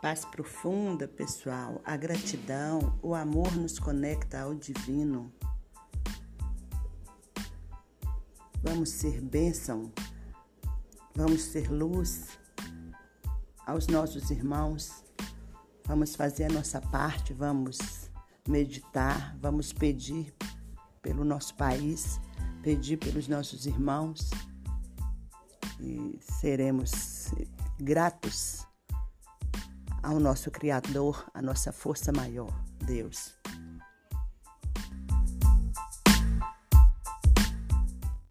Paz profunda, pessoal, a gratidão, o amor nos conecta ao divino. Vamos ser bênção, vamos ser luz aos nossos irmãos, vamos fazer a nossa parte, vamos meditar, vamos pedir pelo nosso país, pedir pelos nossos irmãos e seremos gratos ao nosso Criador, a nossa força maior, Deus.